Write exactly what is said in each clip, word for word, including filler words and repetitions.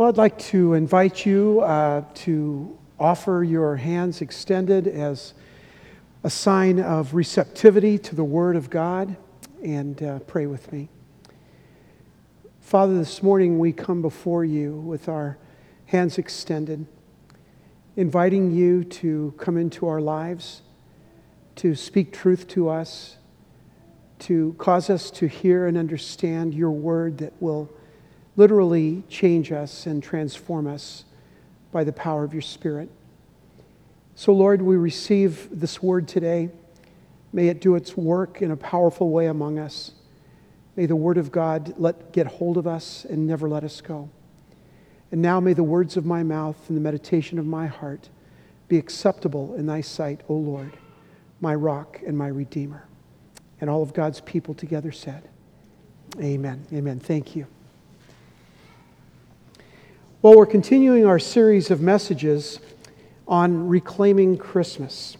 Well, I'd like to invite you uh, to offer your hands extended as a sign of receptivity to the Word of God, and uh, pray with me. Father, this morning we come before you with our hands extended, inviting you to come into our lives, to speak truth to us, to cause us to hear and understand your word that will literally change us and transform us by the power of your Spirit. So, Lord, we receive this word today. May it do its work in a powerful way among us. May the word of God let get hold of us and never let us go. And now may the words of my mouth and the meditation of my heart be acceptable in thy sight, O Lord, my rock and my redeemer. And all of God's people together said, amen. Amen. Thank you. Well, we're continuing our series of messages on reclaiming Christmas.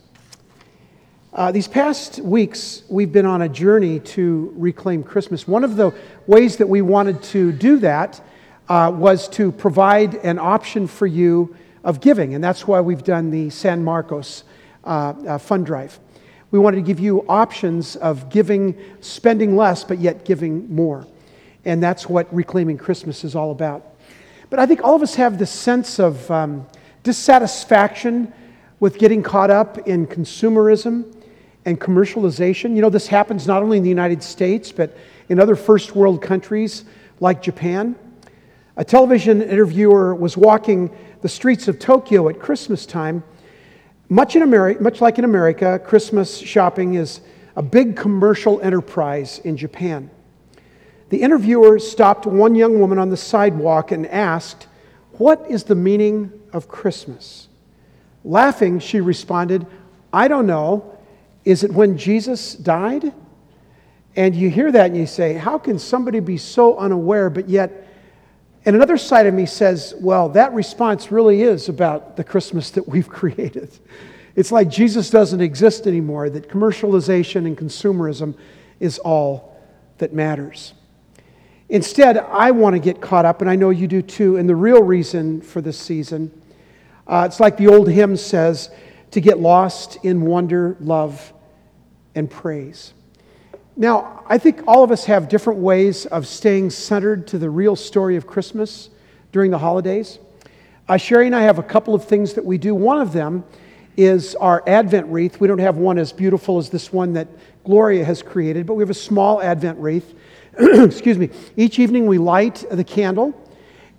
Uh, these past weeks, we've been on a journey to reclaim Christmas. One of the ways that we wanted to do that uh, was to provide an option for you of giving, and that's why we've done the San Marcos uh, uh, fund drive. We wanted to give you options of giving, spending less, but yet giving more, and that's what reclaiming Christmas is all about. But I think all of us have this sense of um, dissatisfaction with getting caught up in consumerism and commercialization. You know, this happens not only in the United States, but in other first world countries like Japan. A television interviewer was walking the streets of Tokyo at Christmas time. Much in America, much like in America, Christmas shopping is a big commercial enterprise in Japan. The interviewer stopped one young woman on the sidewalk and asked, "What is the meaning of Christmas?" Laughing, she responded, "I don't know. Is it when Jesus died?" And you hear that and you say, how can somebody be so unaware, but yet, and another side of me says, well, that response really is about the Christmas that we've created. It's like Jesus doesn't exist anymore, that commercialization and consumerism is all that matters. Instead, I want to get caught up, and I know you do too, in the real reason for this season. Uh, it's like the old hymn says, to get lost in wonder, love, and praise. Now, I think all of us have different ways of staying centered to the real story of Christmas during the holidays. Uh, Sherry and I have a couple of things that we do. One of them is our Advent wreath. We don't have one as beautiful as this one that Gloria has created, but we have a small Advent wreath. Excuse me. Each evening we light the candle.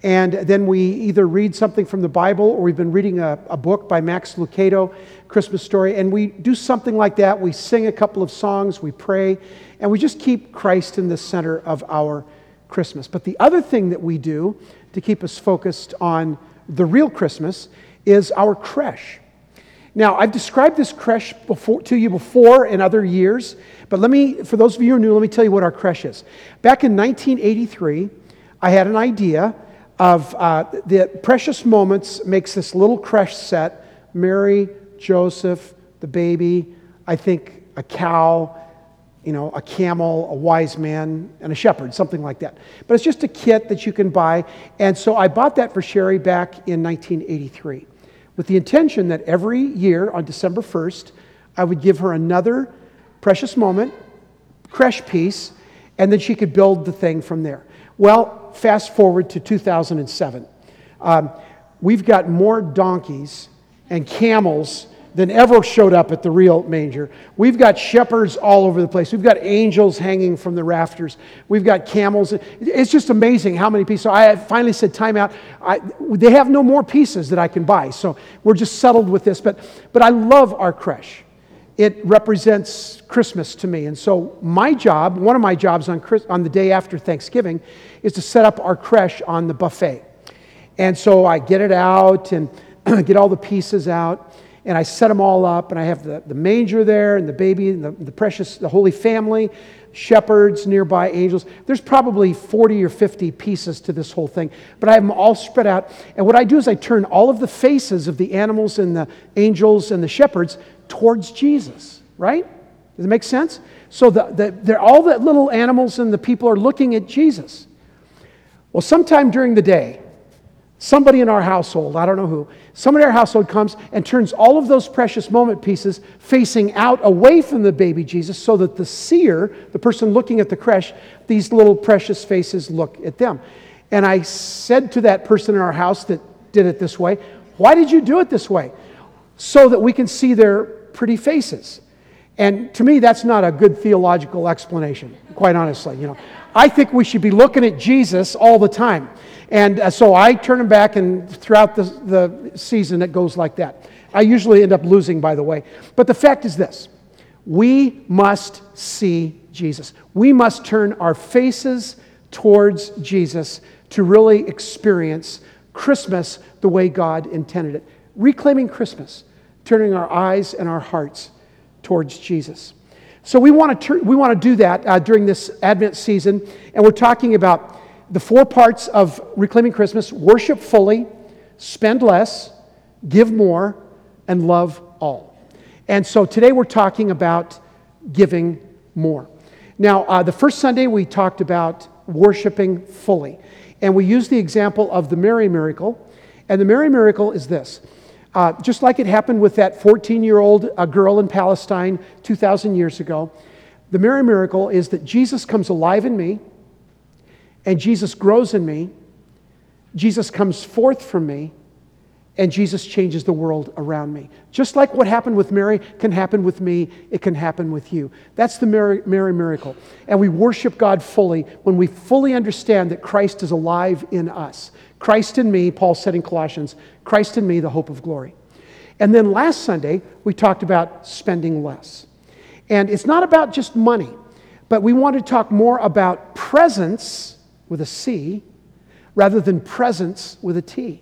And then we either read something from the Bible, or we've been reading a, a book by Max Lucado, Christmas Story, and we do something like that. We sing a couple of songs, we pray, and we just keep Christ in the center of our Christmas. But the other thing that we do to keep us focused on the real Christmas is our creche. Now, I've described this creche before, to you before in other years, but let me, for those of you who are new, let me tell you what our creche is. Back in nineteen eighty-three, I had an idea of uh, the Precious Moments makes this little creche set, Mary, Joseph, the baby, I think a cow, you know, a camel, a wise man, and a shepherd, something like that. But it's just a kit that you can buy. And so I bought that for Sherry back in nineteen eighty-three with the intention that every year on December first, I would give her another Precious Moment creche piece, and then she could build the thing from there. Well, fast forward to two thousand seven. Um, we've got more donkeys and camels than ever showed up at the real manger. We've got shepherds all over the place. We've got angels hanging from the rafters. We've got camels. It's just amazing how many pieces. So I finally said, time out. I, they have no more pieces that I can buy. So we're just settled with this. But, but I love our creche. It represents Christmas to me. And so my job, one of my jobs on, Chris, on the day after Thanksgiving is to set up our creche on the buffet. And so I get it out and get all the pieces out, and I set them all up, and I have the, the manger there and the baby and the, the precious, the Holy Family, shepherds nearby, angels. There's probably forty or fifty pieces to this whole thing, but I have them all spread out. And what I do is I turn all of the faces of the animals and the angels and the shepherds towards Jesus, right? Does it make sense? So the, the, they're all the little animals and the people are looking at Jesus. Well, sometime during the day, Somebody in our household, I don't know who, somebody in our household comes and turns all of those precious moment pieces facing out away from the baby Jesus so that the seer, the person looking at the creche, these little precious faces look at them. And I said to that person in our house that did it this way, why did you do it this way? So that we can see their pretty faces. And to me, that's not a good theological explanation, quite honestly. You know, I think we should be looking at Jesus all the time. And so I turn them back, and throughout the, the season, it goes like that. I usually end up losing, by the way. But the fact is this. We must see Jesus. We must turn our faces towards Jesus to really experience Christmas the way God intended it. Reclaiming Christmas, turning our eyes and our hearts towards Jesus. So we want to, tur- we want to do that uh, during this Advent season, and we're talking about the four parts of Reclaiming Christmas: worship fully, spend less, give more, and love all. And so today we're talking about giving more. Now, uh, the first Sunday we talked about worshiping fully. And we used the example of the Mary miracle. And the Mary miracle is this. Uh, just like it happened with that fourteen-year-old uh, girl in Palestine two thousand years ago, the Mary miracle is that Jesus comes alive in me, and Jesus grows in me, Jesus comes forth from me, and Jesus changes the world around me. Just like what happened with Mary can happen with me, it can happen with you. That's the Mary, Mary miracle. And we worship God fully when we fully understand that Christ is alive in us. Christ in me, Paul said in Colossians, Christ in me, the hope of glory. And then last Sunday, we talked about spending less. And it's not about just money, but we want to talk more about presence with a C, rather than presence with a T.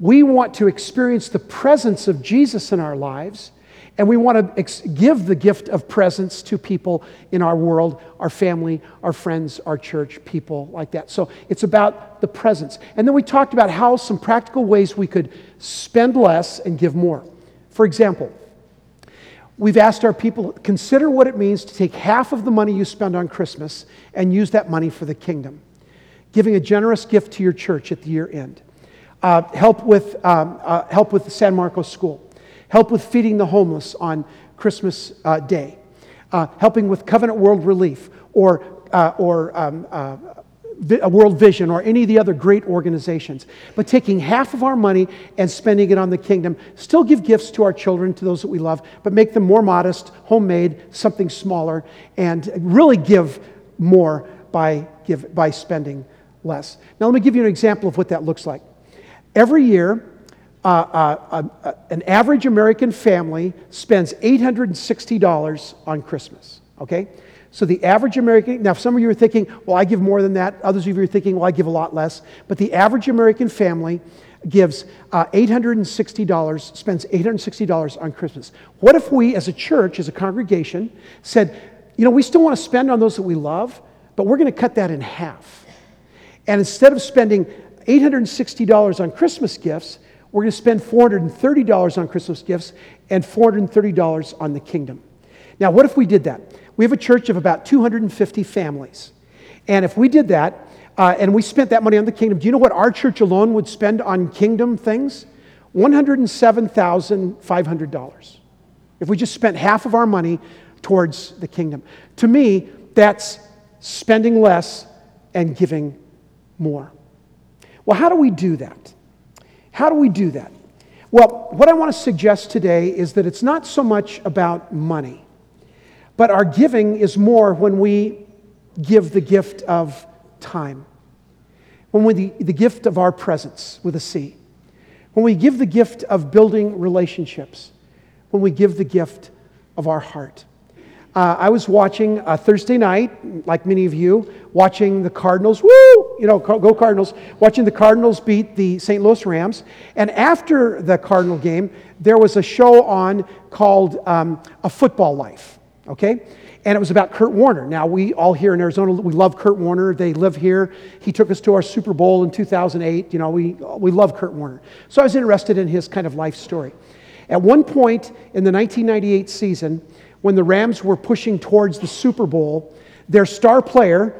We want to experience the presence of Jesus in our lives, and we want to ex- give the gift of presence to people in our world, our family, our friends, our church, people like that. So it's about the presence. And then we talked about how some practical ways we could spend less and give more. For example, we've asked our people, consider what it means to take half of the money you spend on Christmas and use that money for the kingdom. Giving a generous gift to your church at the year end. Uh, help with um, uh, help with the San Marcos school. Help with feeding the homeless on Christmas uh, Day. Uh, helping with Covenant World Relief or, uh, or um, uh, vi- World Vision or any of the other great organizations. But taking half of our money and spending it on the kingdom, still give gifts to our children, to those that we love, but make them more modest, homemade, something smaller, and really give more by give by spending less. Now let me give you an example of what that looks like. Every year, uh, uh, uh, an average American family spends eight hundred sixty dollars on Christmas, okay? So the average American, now some of you are thinking, well, I give more than that. Others of you are thinking, well, I give a lot less. But the average American family gives uh, eight hundred sixty dollars, spends eight hundred sixty dollars on Christmas. What if we as a church, as a congregation, said, you know, we still want to spend on those that we love, but we're going to cut that in half. And instead of spending eight hundred sixty dollars on Christmas gifts, we're going to spend four hundred thirty dollars on Christmas gifts and four hundred thirty dollars on the kingdom. Now, what if we did that? We have a church of about two hundred fifty families. And if we did that, uh, and we spent that money on the kingdom, do you know what our church alone would spend on kingdom things? one hundred seven thousand five hundred dollars. If we just spent half of our money towards the kingdom. To me, that's spending less and giving more. Well, how do we do that? How do we do that? Well, what I want to suggest today is that it's not so much about money, but our giving is more when we give the gift of time, when we the, the gift of our presence with a C, when we give the gift of building relationships, when we give the gift of our heart. Uh, I was watching uh, Thursday night, like many of you, watching the Cardinals, woo, you know, go Cardinals, watching the Cardinals beat the Saint Louis Rams. And after the Cardinal game, there was a show on called um, A Football Life, okay? And it was about Kurt Warner. Now, we all here in Arizona, we love Kurt Warner. They live here. He took us to our Super Bowl in two thousand eight. You know, we, we love Kurt Warner. So I was interested in his kind of life story. At one point in the nineteen ninety-eight season, when the Rams were pushing towards the Super Bowl, their star player,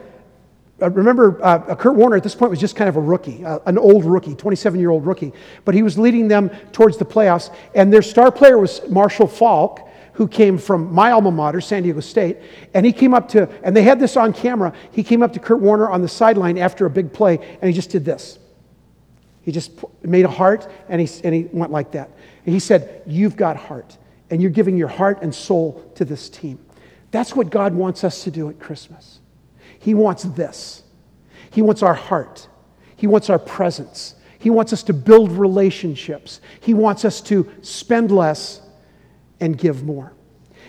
I remember uh, Kurt Warner at this point was just kind of a rookie, uh, an old rookie, twenty-seven-year-old rookie, but he was leading them towards the playoffs, and their star player was Marshall Falk, who came from my alma mater, San Diego State, and he came up to, and they had this on camera, he came up to Kurt Warner on the sideline after a big play, and he just did this. He just made a heart, and he, and he went like that. And he said, "You've got heart, and you're giving your heart and soul to this team." That's what God wants us to do at Christmas. He wants this. He wants our heart. He wants our presence. He wants us to build relationships. He wants us to spend less and give more.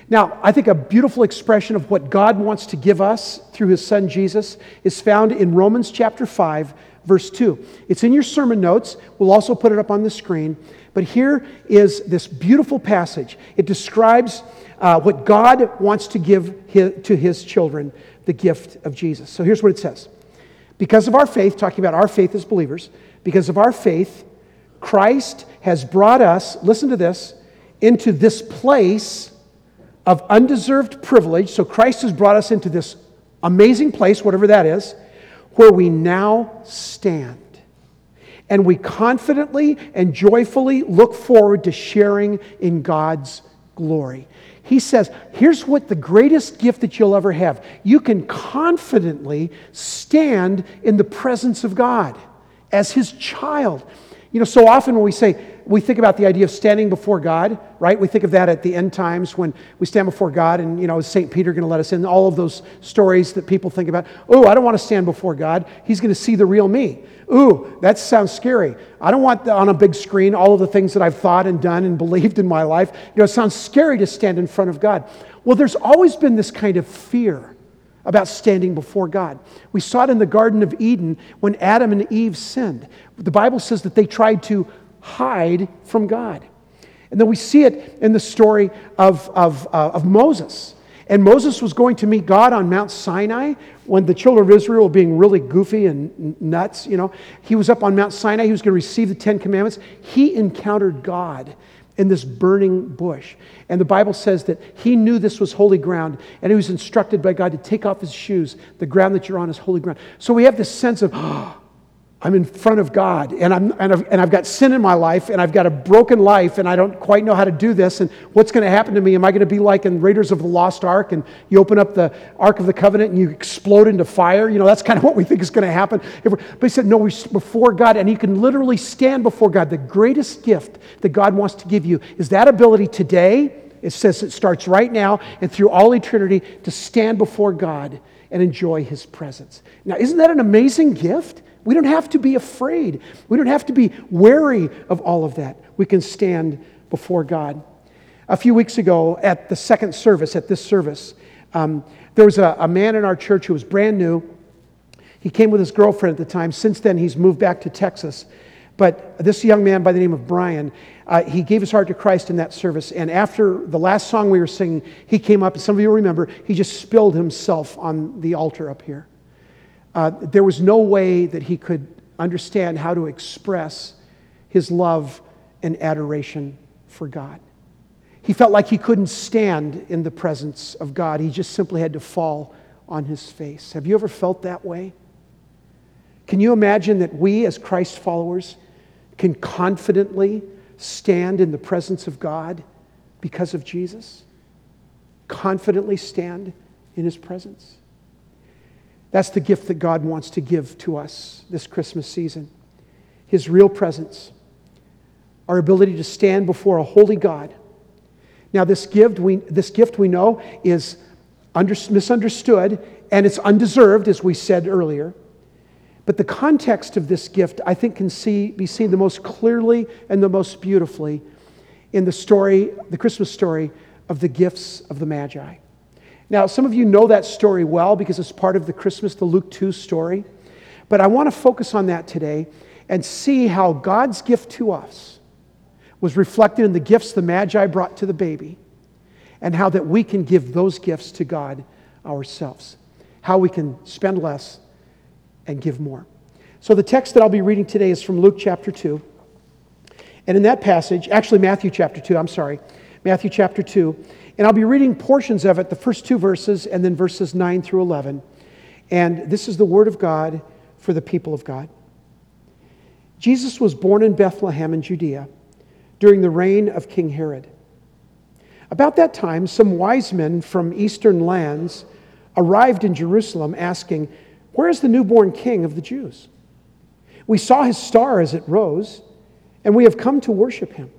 Now, I think a beautiful expression of what God wants to give us through his son Jesus is found in Romans chapter five, verse two. It's in your sermon notes. We'll also put it up on the screen. But here is this beautiful passage. It describes uh, what God wants to give his, to his children, the gift of Jesus. So here's what it says. Because of our faith, talking about our faith as believers, because of our faith, Christ has brought us, listen to this, into this place of undeserved privilege. So Christ has brought us into this amazing place, whatever that is, where we now stand. And we confidently and joyfully look forward to sharing in God's glory. He says, here's what the greatest gift that you'll ever have. You can confidently stand in the presence of God as his child. You know, so often when we say, we think about the idea of standing before God, right? We think of that at the end times when we stand before God and, you know, is Saint Peter going to let us in? All of those stories that people think about. Oh, I don't want to stand before God. He's going to see the real me. Ooh, that sounds scary. I don't want the, on a big screen all of the things that I've thought and done and believed in my life. You know, it sounds scary to stand in front of God. Well, there's always been this kind of fear about standing before God. We saw it in the Garden of Eden when Adam and Eve sinned. The Bible says that they tried to hide from God. And then we see it in the story of, of, uh, of Moses. And Moses was going to meet God on Mount Sinai when the children of Israel were being really goofy and nuts, you know. He was up on Mount Sinai. He was going to receive the Ten Commandments. He encountered God in this burning bush. And the Bible says that he knew this was holy ground, and he was instructed by God to take off his shoes. The ground that you're on is holy ground. So we have this sense of, oh, I'm in front of God, and, I'm, and, I've, and I've got sin in my life, and I've got a broken life, and I don't quite know how to do this, and what's going to happen to me? Am I going to be like in Raiders of the Lost Ark, and you open up the Ark of the Covenant, and you explode into fire? You know, that's kind of what we think is going to happen. But he said, no, we're before God, and you can literally stand before God. The greatest gift that God wants to give you is that ability today, it says it starts right now, and through all eternity, to stand before God and enjoy his presence. Now, isn't that an amazing gift? We don't have to be afraid. We don't have to be wary of all of that. We can stand before God. A few weeks ago at the second service, at this service, um, there was a, a man in our church who was brand new. He came with his girlfriend at the time. Since then, he's moved back to Texas. But this young man by the name of Brian, uh, he gave his heart to Christ in that service. And after the last song we were singing, he came up, and some of you remember, he just spilled himself on the altar up here. Uh, there was no way that he could understand how to express his love and adoration for God. He felt like he couldn't stand in the presence of God. He just simply had to fall on his face. Have you ever felt that way? Can you imagine that we as Christ followers can confidently stand in the presence of God because of Jesus? Confidently stand in his presence? That's the gift that God wants to give to us this Christmas season. His real presence, our ability to stand before a holy God. Now, this gift we, this gift we know is under, misunderstood, and it's undeserved, as we said earlier. But the context of this gift, I think, can see, be seen the most clearly and the most beautifully in the story, the Christmas story of the gifts of the Magi. Now, some of you know that story well because it's part of the Christmas, the Luke two story. But I want to focus on that today and see how God's gift to us was reflected in the gifts the Magi brought to the baby and how that we can give those gifts to God ourselves, how we can spend less and give more. So the text that I'll be reading today is from Luke chapter two. And in that passage, actually Matthew chapter two, I'm sorry, Matthew chapter two, and I'll be reading portions of it, the first two verses, and then verses nine through eleven. And this is the word of God for the people of God. Jesus was born in Bethlehem in Judea during the reign of King Herod. About that time, some wise men from eastern lands arrived in Jerusalem asking, "Where is the newborn king of the Jews? We saw his star as it rose, and we have come to worship him."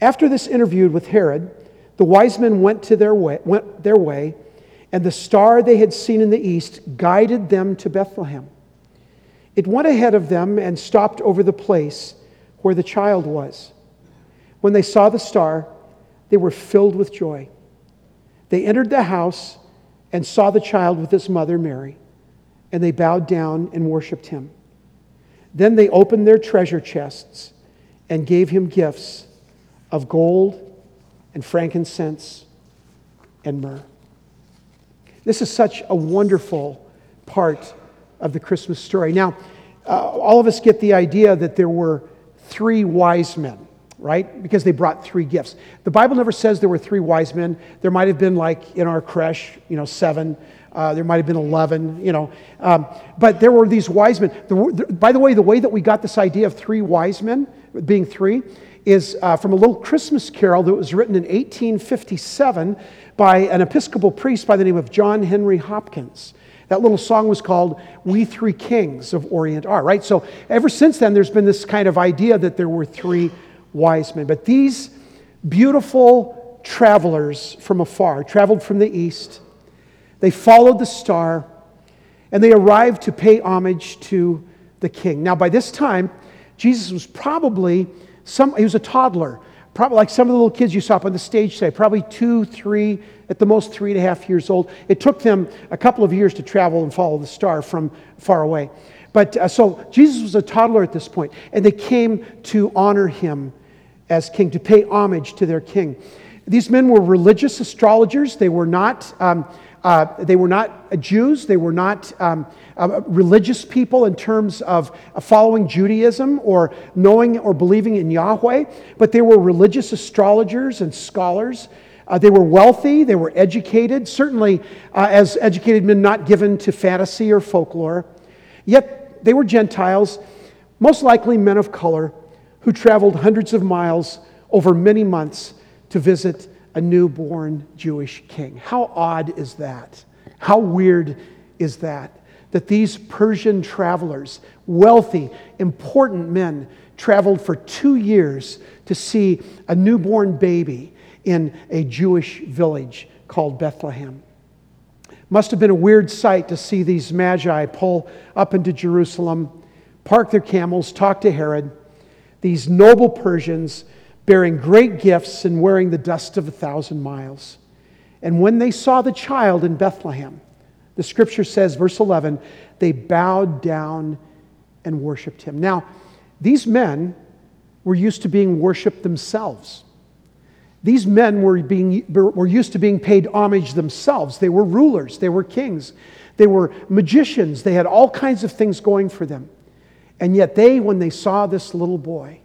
After this interview with Herod, the wise men went to their way, went their way, and the star they had seen in the east guided them to Bethlehem. It went ahead of them and stopped over the place where the child was. When they saw the star, they were filled with joy. They entered the house and saw the child with his mother Mary, and they bowed down and worshiped him. Then they opened their treasure chests and gave him gifts of gold and frankincense and myrrh. This is such a wonderful part of the Christmas story. Now, uh, all of us get the idea that there were three wise men, right? Because they brought three gifts. The Bible never says there were three wise men. There might have been, like in our creche, you know, seven. Uh, there might have been eleven, you know. Um, but there were these wise men. The, the, by the way, the way that we got this idea of three wise men being three is uh, from a little Christmas carol that was written in eighteen fifty-seven by an Episcopal priest by the name of John Henry Hopkins. That little song was called "We Three Kings of Orient Are," right? So ever since then, there's been this kind of idea that there were three wise men. But these beautiful travelers from afar traveled from the east. They followed the star, and they arrived to pay homage to the king. Now, by this time, Jesus was probably some, he was a toddler, probably like some of the little kids you saw up on the stage today, probably two, three, at the most three and a half years old. It took them a couple of years to travel and follow the star from far away. But uh, so Jesus was a toddler at this point, and they came to honor him as king, to pay homage to their king. These men were religious astrologers. They were not um, uh, they were not Jews. They were not um, uh, religious people in terms of following Judaism or knowing or believing in Yahweh, but they were religious astrologers and scholars. Uh, they were wealthy. They were educated, certainly uh, as educated men, not given to fantasy or folklore. Yet they were Gentiles, most likely men of color, who traveled hundreds of miles over many months to visit a newborn Jewish king. How odd is that? How weird is that? That these Persian travelers, wealthy, important men, traveled for two years to see a newborn baby in a Jewish village called Bethlehem. Must have been a weird sight to see these magi pull up into Jerusalem, park their camels, talk to Herod, these noble Persians bearing great gifts and wearing the dust of a thousand miles. And when they saw the child in Bethlehem, the scripture says, verse eleven, they bowed down and worshiped him. Now, these men were used to being worshiped themselves. These men were being were used to being paid homage themselves. They were rulers. They were kings. They were magicians. They had all kinds of things going for them. And yet they, when they saw this little boy,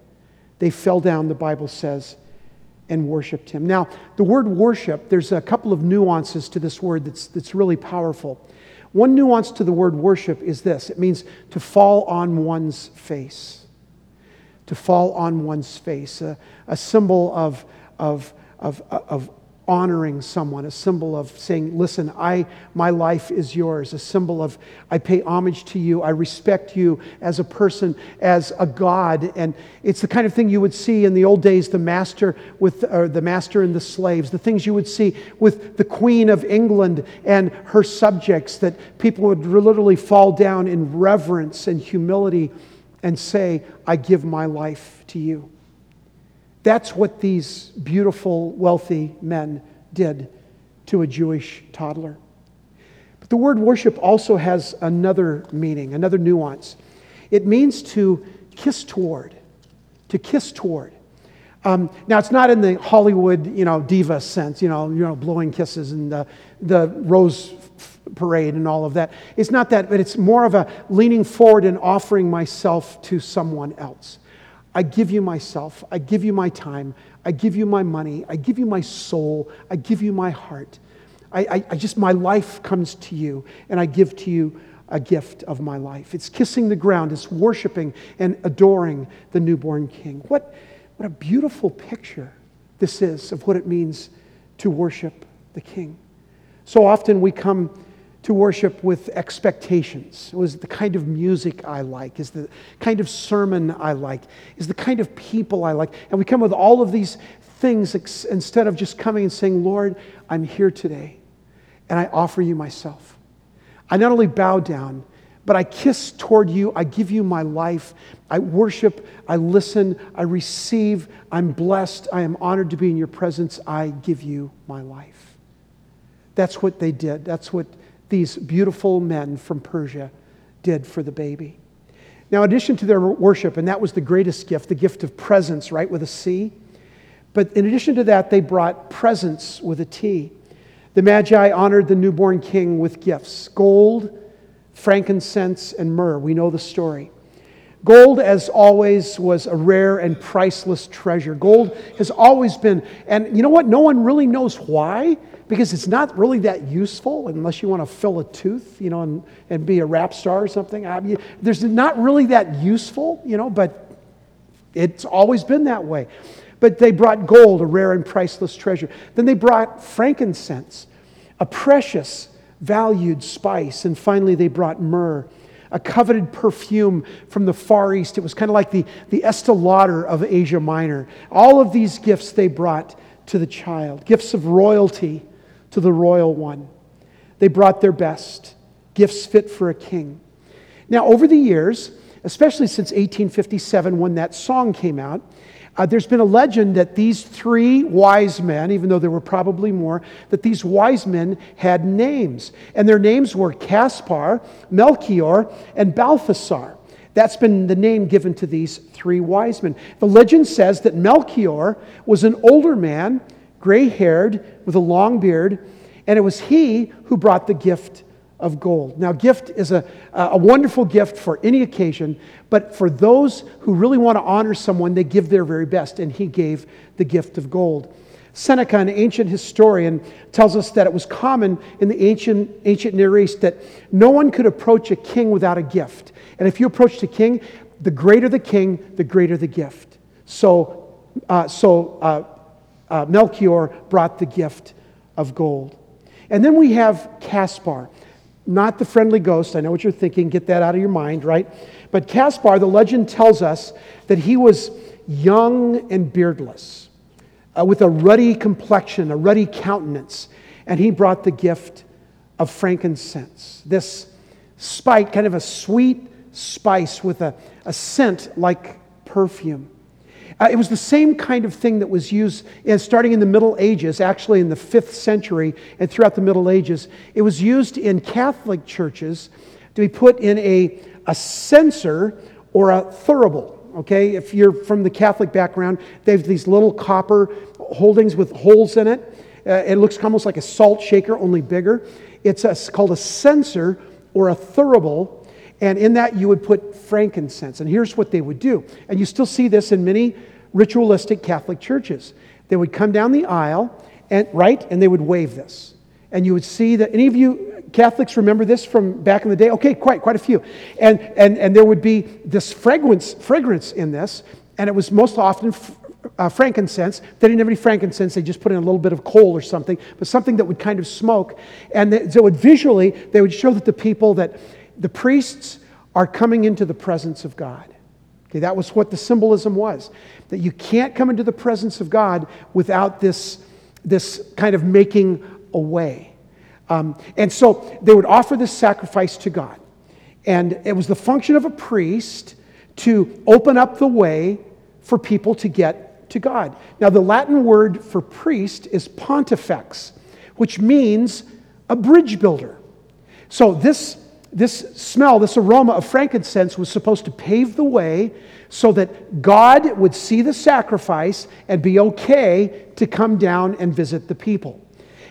they fell down, the Bible says, and worshiped him. Now, the word worship, there's a couple of nuances to this word that's, that's really powerful. One nuance to the word worship is this. It means to fall on one's face. To fall on one's face. A, a symbol of... Of, of, of honoring someone, a symbol of saying, listen, I, my life is yours, a symbol of I pay homage to you, I respect you as a person, as a god. And it's the kind of thing you would see in the old days, the master with or the master and the slaves, the things you would see with the Queen of England and her subjects, that people would literally fall down in reverence and humility and say, I give my life to you. That's what these beautiful, wealthy men did to a Jewish toddler. But the word worship also has another meaning, another nuance. It means to kiss toward, to kiss toward. Um, now, it's not in the Hollywood, you know, diva sense, you know, you know, blowing kisses and the, the rose f- parade and all of that. It's not that, but it's more of a leaning forward and offering myself to someone else. I give you myself, I give you my time, I give you my money, I give you my soul, I give you my heart. I, I, I just, my life comes to you, and I give to you a gift of my life. It's kissing the ground. It's worshiping and adoring the newborn King. What, what a beautiful picture this is of what it means to worship the King. So often we come to worship with expectations. It was the kind of music I like, is the kind of sermon I like, is the kind of people I like. And we come with all of these things ex- instead of just coming and saying, Lord, I'm here today, and I offer you myself. I not only bow down, but I kiss toward you, I give you my life, I worship, I listen, I receive, I'm blessed, I am honored to be in your presence, I give you my life. That's what they did. That's what these beautiful men from Persia did for the baby. Now, in addition to their worship, and that was the greatest gift, the gift of presence, right, with a C. But in addition to that, they brought presents with a T. The Magi honored the newborn king with gifts, gold, frankincense, and myrrh. We know the story. Gold, as always, was a rare and priceless treasure. Gold has always been, and you know what? No one really knows why, because it's not really that useful unless you want to fill a tooth, you know, and, and be a rap star or something. I mean, there's not really that useful, you know, but it's always been that way. But they brought gold, a rare and priceless treasure. Then they brought frankincense, a precious, valued spice. And finally, they brought myrrh, a coveted perfume from the Far East. It was kind of like the, the Estee Lauder of Asia Minor. All of these gifts they brought to the child, gifts of royalty to the royal one. They brought their best, gifts fit for a king. Now, over the years, especially since eighteen fifty-seven when that song came out, Uh, there's been a legend that these three wise men, even though there were probably more, that these wise men had names. And their names were Caspar, Melchior, and Balthasar. That's been the name given to these three wise men. The legend says that Melchior was an older man, gray-haired, with a long beard, and it was he who brought the gift of gold. Now, gift is a, a wonderful gift for any occasion, but for those who really want to honor someone, they give their very best, and he gave the gift of gold. Seneca, an ancient historian, tells us that it was common in the ancient, ancient Near East that no one could approach a king without a gift. And if you approached a king, the greater the king, the greater the gift. So, uh, so uh, uh, Melchior brought the gift of gold. And then we have Caspar. Not the friendly ghost, I know what you're thinking, get that out of your mind, right? But Caspar, the legend tells us that he was young and beardless, uh, with a ruddy complexion, a ruddy countenance, and he brought the gift of frankincense. This spice, kind of a sweet spice with a, a scent like perfume. Uh, it was the same kind of thing that was used in, starting in the Middle Ages, actually in the fifth century and throughout the Middle Ages. It was used in Catholic churches to be put in a, a censer or a thurible. Okay, if you're from the Catholic background, they have these little copper holdings with holes in it. Uh, it looks almost like a salt shaker, only bigger. It's, a, it's called a censer or a thurible. And in that, you would put frankincense. And here's what they would do. And you still see this in many ritualistic Catholic churches. They would come down the aisle, and right, and they would wave this. And you would see that, any of you Catholics remember this from back in the day? Okay, quite, quite a few. And and, and there would be this fragrance, fragrance in this, and it was most often f- uh, frankincense. They didn't have any frankincense. They just put in a little bit of coal or something, but something that would kind of smoke. And they, so it would visually, they would show that the people that... the priests are coming into the presence of God. Okay, that was what the symbolism was, that you can't come into the presence of God without this, this kind of making a way. Um, and so they would offer this sacrifice to God. And it was the function of a priest to open up the way for people to get to God. Now, the Latin word for priest is pontifex, which means a bridge builder. So this... This smell, this aroma of frankincense was supposed to pave the way so that God would see the sacrifice and be okay to come down and visit the people.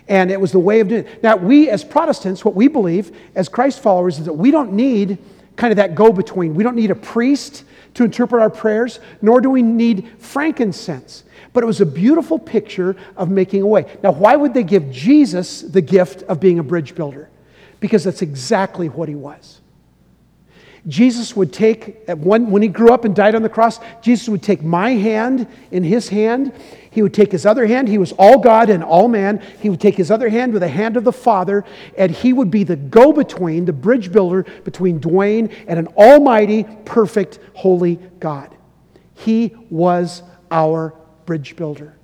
And it was the way of doing it. Now, we as Protestants, what we believe as Christ followers is that we don't need kind of that go-between. We don't need a priest to interpret our prayers, nor do we need frankincense. But it was a beautiful picture of making a way. Now, why would they give Jesus the gift of being a bridge builder? Because that's exactly what he was. Jesus would take, when he grew up and died on the cross, Jesus would take my hand in his hand. He would take his other hand. He was all God and all man. He would take his other hand with the hand of the Father, and he would be the go-between, the bridge builder between Dwayne and an almighty, perfect, holy God. He was our bridge builder.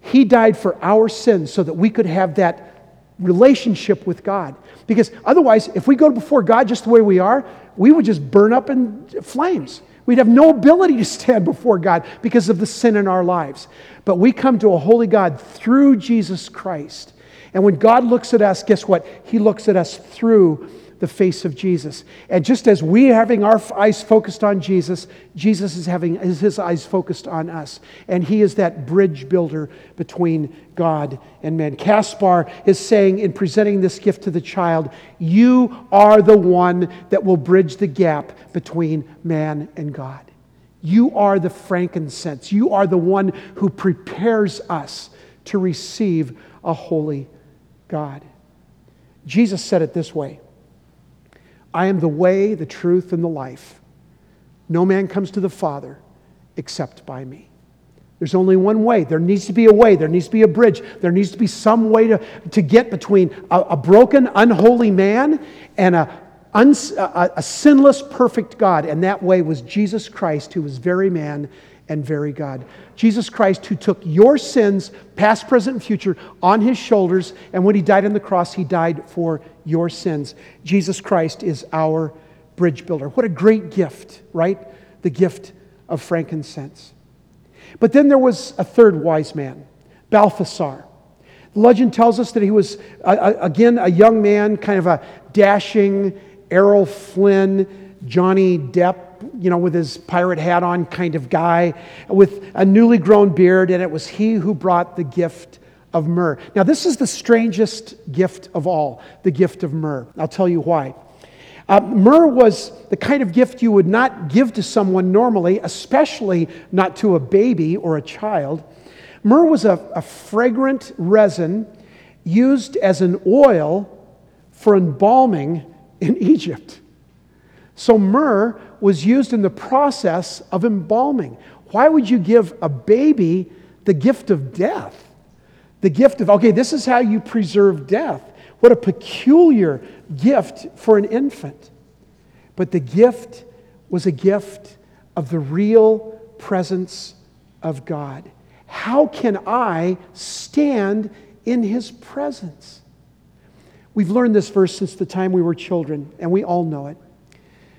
He died for our sins so that we could have that relationship with God. Because otherwise, if we go before God just the way we are, we would just burn up in flames. We'd have no ability to stand before God because of the sin in our lives. But we come to a holy God through Jesus Christ. And when God looks at us, guess what? He looks at us through the face of Jesus. And just as we are having our eyes focused on Jesus, Jesus is having his eyes focused on us. And he is that bridge builder between God and man. Caspar is saying in presenting this gift to the child, you are the one that will bridge the gap between man and God. You are the frankincense. You are the one who prepares us to receive a holy God. Jesus said it this way, I am the way, the truth, and the life. No man comes to the Father except by me. There's only one way. There needs to be a way. There needs to be a bridge. There needs to be some way to, to get between a, a broken, unholy man and a, uns, a, a sinless, perfect God. And that way was Jesus Christ, who was very man and very God. Jesus Christ, who took your sins, past, present, and future, on his shoulders. And when he died on the cross, he died for your sins. Jesus Christ is our bridge builder. What a great gift, right? The gift of frankincense. But then there was a third wise man, Balthasar. The legend tells us that he was, uh, again, a young man, kind of a dashing Errol Flynn, Johnny Depp, you know, with his pirate hat on kind of guy, with a newly grown beard, and it was he who brought the gift of myrrh. Now, this is the strangest gift of all, the gift of myrrh. I'll tell you why. Uh, myrrh was the kind of gift you would not give to someone normally, especially not to a baby or a child. Myrrh was a, a fragrant resin used as an oil for embalming in Egypt. So myrrh was used in the process of embalming. Why would you give a baby the gift of death? The gift of, okay, this is how you preserve death. What a peculiar gift for an infant. But the gift was a gift of the real presence of God. How can I stand in his presence? We've learned this verse since the time we were children, and we all know it.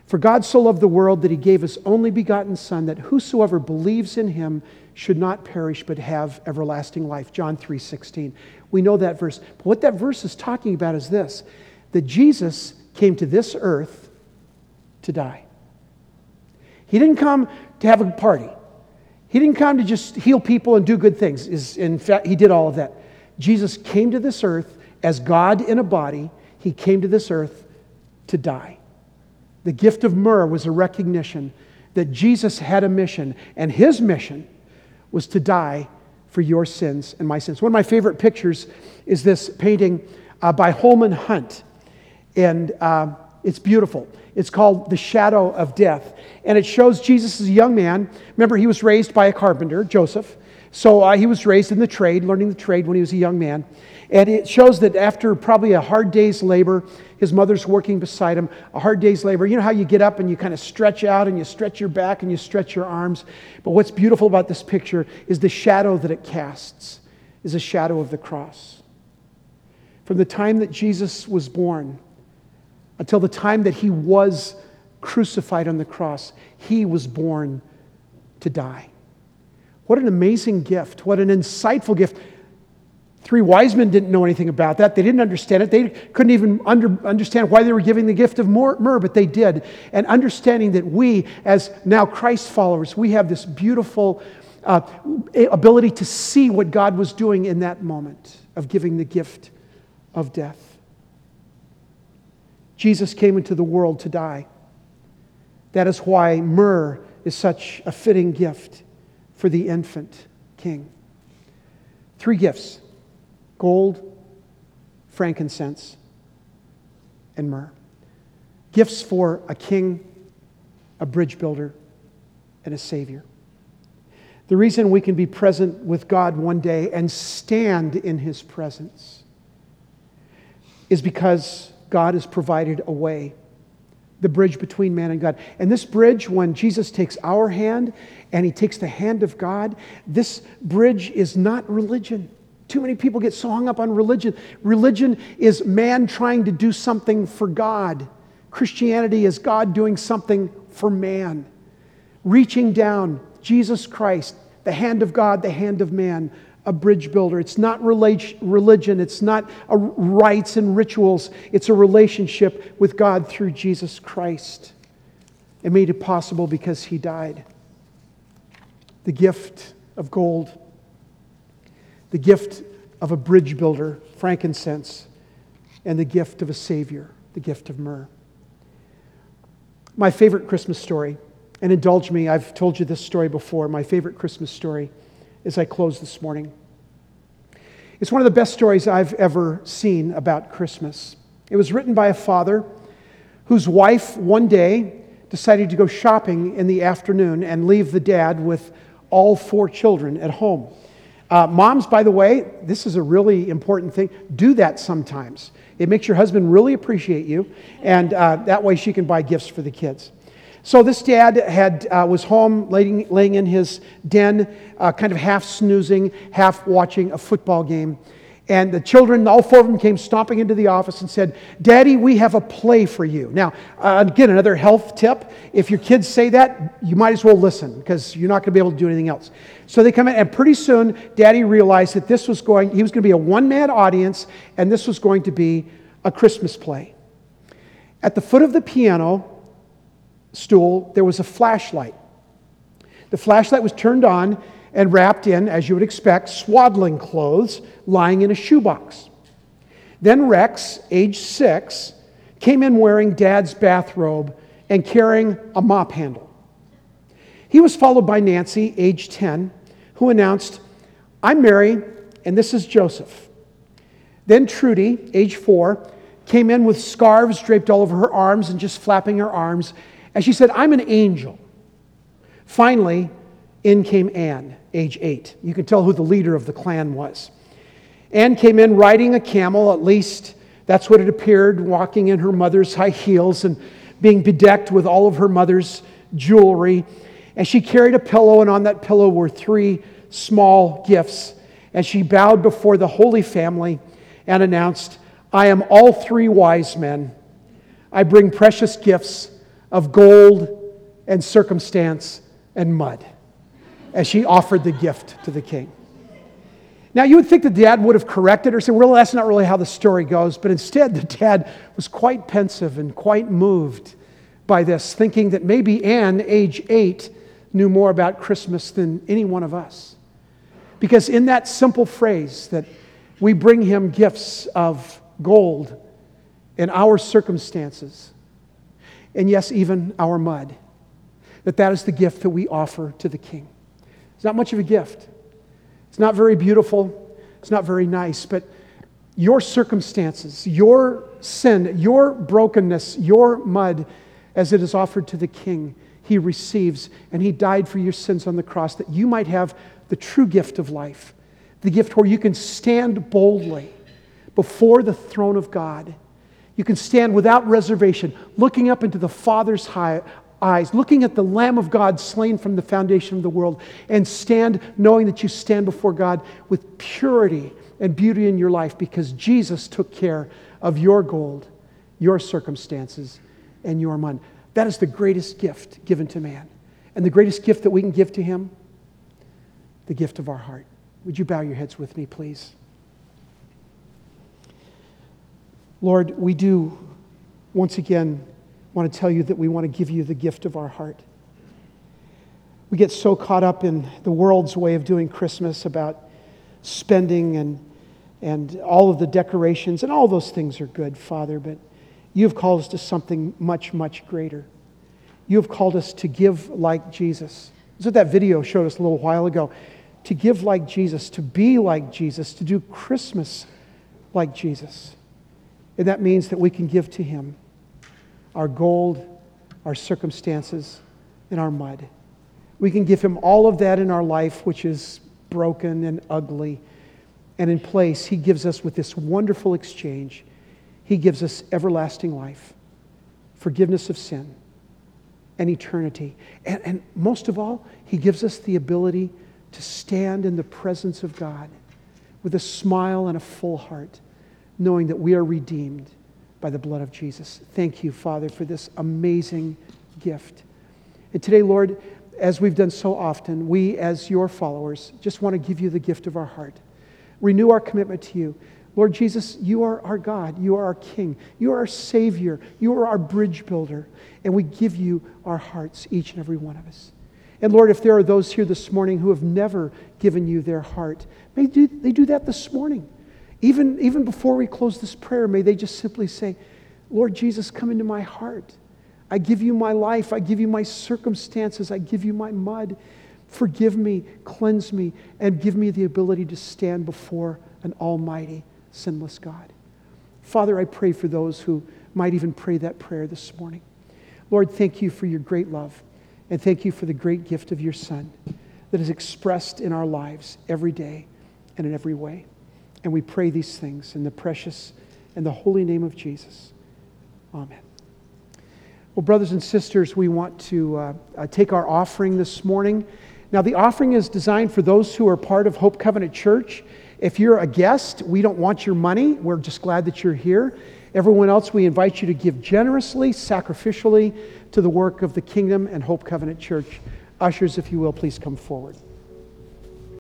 For God so loved the world that he gave his only begotten Son, that whosoever believes in him should not perish but have everlasting life. John three sixteen. We know that verse. But what that verse is talking about is this, that Jesus came to this earth to die. He didn't come to have a party. He didn't come to just heal people and do good things. In fact, he did all of that. Jesus came to this earth as God in a body. He came to this earth to die. The gift of myrrh was a recognition that Jesus had a mission, and his mission was to die for your sins and my sins. One of my favorite pictures is this painting uh, by Holman Hunt, and uh, it's beautiful. It's called The Shadow of Death, and it shows Jesus as a young man. Remember, he was raised by a carpenter, Joseph, so uh, he was raised in the trade, learning the trade when he was a young man. And it shows that after probably a hard day's labor, his mother's working beside him, a hard day's labor. You know how you get up and you kind of stretch out and you stretch your back and you stretch your arms. But what's beautiful about this picture is the shadow that it casts, is a shadow of the cross. From the time that Jesus was born until the time that he was crucified on the cross, he was born to die. What an amazing gift. What an insightful gift. Three wise men didn't know anything about that. They didn't understand it. They couldn't even under, understand why they were giving the gift of myrrh, but they did. And understanding that we, as now Christ followers, we have this beautiful uh, ability to see what God was doing in that moment of giving the gift of death. Jesus came into the world to die. That is why myrrh is such a fitting gift for the infant king. Three gifts: gold, frankincense, and myrrh. Gifts for a king, a bridge builder, and a savior. The reason we can be present with God one day and stand in his presence is because God has provided a way, the bridge between man and God. And this bridge, when Jesus takes our hand and he takes the hand of God, this bridge is not religion. Too many people get so hung up on religion. Religion is man trying to do something for God. Christianity is God doing something for man. Reaching down, Jesus Christ, the hand of God, the hand of man, a bridge builder. It's not religion. It's not rites and rituals. It's a relationship with God through Jesus Christ. It made it possible because he died. The gift of gold, the gift of a bridge builder, frankincense, and the gift of a savior, the gift of myrrh. My favorite Christmas story, and indulge me, I've told you this story before. My favorite Christmas story, as I close this morning, it's one of the best stories I've ever seen about Christmas. It was written by a father whose wife one day decided to go shopping in the afternoon and leave the dad with all four children at home. Uh, moms, by the way, this is a really important thing. Do that sometimes. It makes your husband really appreciate you, and uh, that way she can buy gifts for the kids. So this dad had uh, was home, laying, laying in his den, uh, kind of half snoozing, half watching a football game. And the children, all four of them, came stomping into the office and said, "Daddy, we have a play for you." Now, uh, again, another health tip. If your kids say that, you might as well listen, because you're not going to be able to do anything else. So they come in, and pretty soon, Daddy realized that this was going, he was going to be a one-man audience, and this was going to be a Christmas play. At the foot of the piano stool, there was a flashlight. The flashlight was turned on and wrapped in, as you would expect, swaddling clothes, lying in a shoebox. Then Rex, age six, came in wearing Dad's bathrobe and carrying a mop handle. He was followed by Nancy, age ten, who announced, "I'm Mary, and this is Joseph." Then Trudy, age four, came in with scarves draped all over her arms and just flapping her arms, and she said, "I'm an angel." Finally, in came Anne, age eight. You can tell who the leader of the clan was. Anne came in riding a camel, at least that's what it appeared, walking in her mother's high heels and being bedecked with all of her mother's jewelry. And she carried a pillow, and on that pillow were three small gifts. And she bowed before the Holy Family and announced, "I am all three wise men. I bring precious gifts of gold and circumstance and mud," as she offered the gift to the king. Now, you would think the dad would have corrected or said, "Well, that's not really how the story goes," but instead the dad was quite pensive and quite moved by this, thinking that maybe Anne, age eight, knew more about Christmas than any one of us. Because in that simple phrase that we bring him gifts of gold in our circumstances, and yes, even our mud, that that is the gift that we offer to the king. It's not much of a gift. It's not very beautiful. It's not very nice. But your circumstances, your sin, your brokenness, your mud, as it is offered to the king, he receives, and he died for your sins on the cross, that you might have the true gift of life, the gift where you can stand boldly before the throne of God. You can stand without reservation, looking up into the Father's high eyes, looking at the Lamb of God slain from the foundation of the world, and stand knowing that you stand before God with purity and beauty in your life, because Jesus took care of your gold, your circumstances, and your mud. That is the greatest gift given to man. And the greatest gift that we can give to him, the gift of our heart. Would you bow your heads with me, please? Lord, we do once again want to tell you that we want to give you the gift of our heart. We get so caught up in the world's way of doing Christmas, about spending and and all of the decorations, and all those things are good, Father, but you've called us to something much, much greater. You have called us to give like Jesus. That's what that video showed us a little while ago. To give like Jesus, to be like Jesus, to do Christmas like Jesus. And that means that we can give to Him our gold, our circumstances, and our mud. We can give Him all of that in our life, which is broken and ugly. And in place, He gives us, with this wonderful exchange, He gives us everlasting life, forgiveness of sin, and eternity. And, and most of all, He gives us the ability to stand in the presence of God with a smile and a full heart, knowing that we are redeemed by the blood of Jesus. Thank you, Father, for this amazing gift. And today, Lord, as we've done so often, we as your followers just want to give you the gift of our heart. Renew our commitment to you. Lord Jesus, you are our God. You are our King. You are our Savior. You are our bridge builder. And we give you our hearts, each and every one of us. And Lord, if there are those here this morning who have never given you their heart, may do, they do that this morning. Even, even before we close this prayer, may they just simply say, Lord Jesus, come into my heart. I give you my life. I give you my circumstances. I give you my mud. Forgive me, cleanse me, and give me the ability to stand before an almighty, sinless God. Father, I pray for those who might even pray that prayer this morning. Lord, thank you for your great love, and thank you for the great gift of your Son that is expressed in our lives every day and in every way. And we pray these things in the precious and the holy name of Jesus. Amen. Well, brothers and sisters, we want to uh, uh, take our offering this morning. Now, the offering is designed for those who are part of Hope Covenant Church. If you're a guest, we don't want your money. We're just glad that you're here. Everyone else, we invite you to give generously, sacrificially to the work of the Kingdom and Hope Covenant Church. Ushers, if you will, please come forward.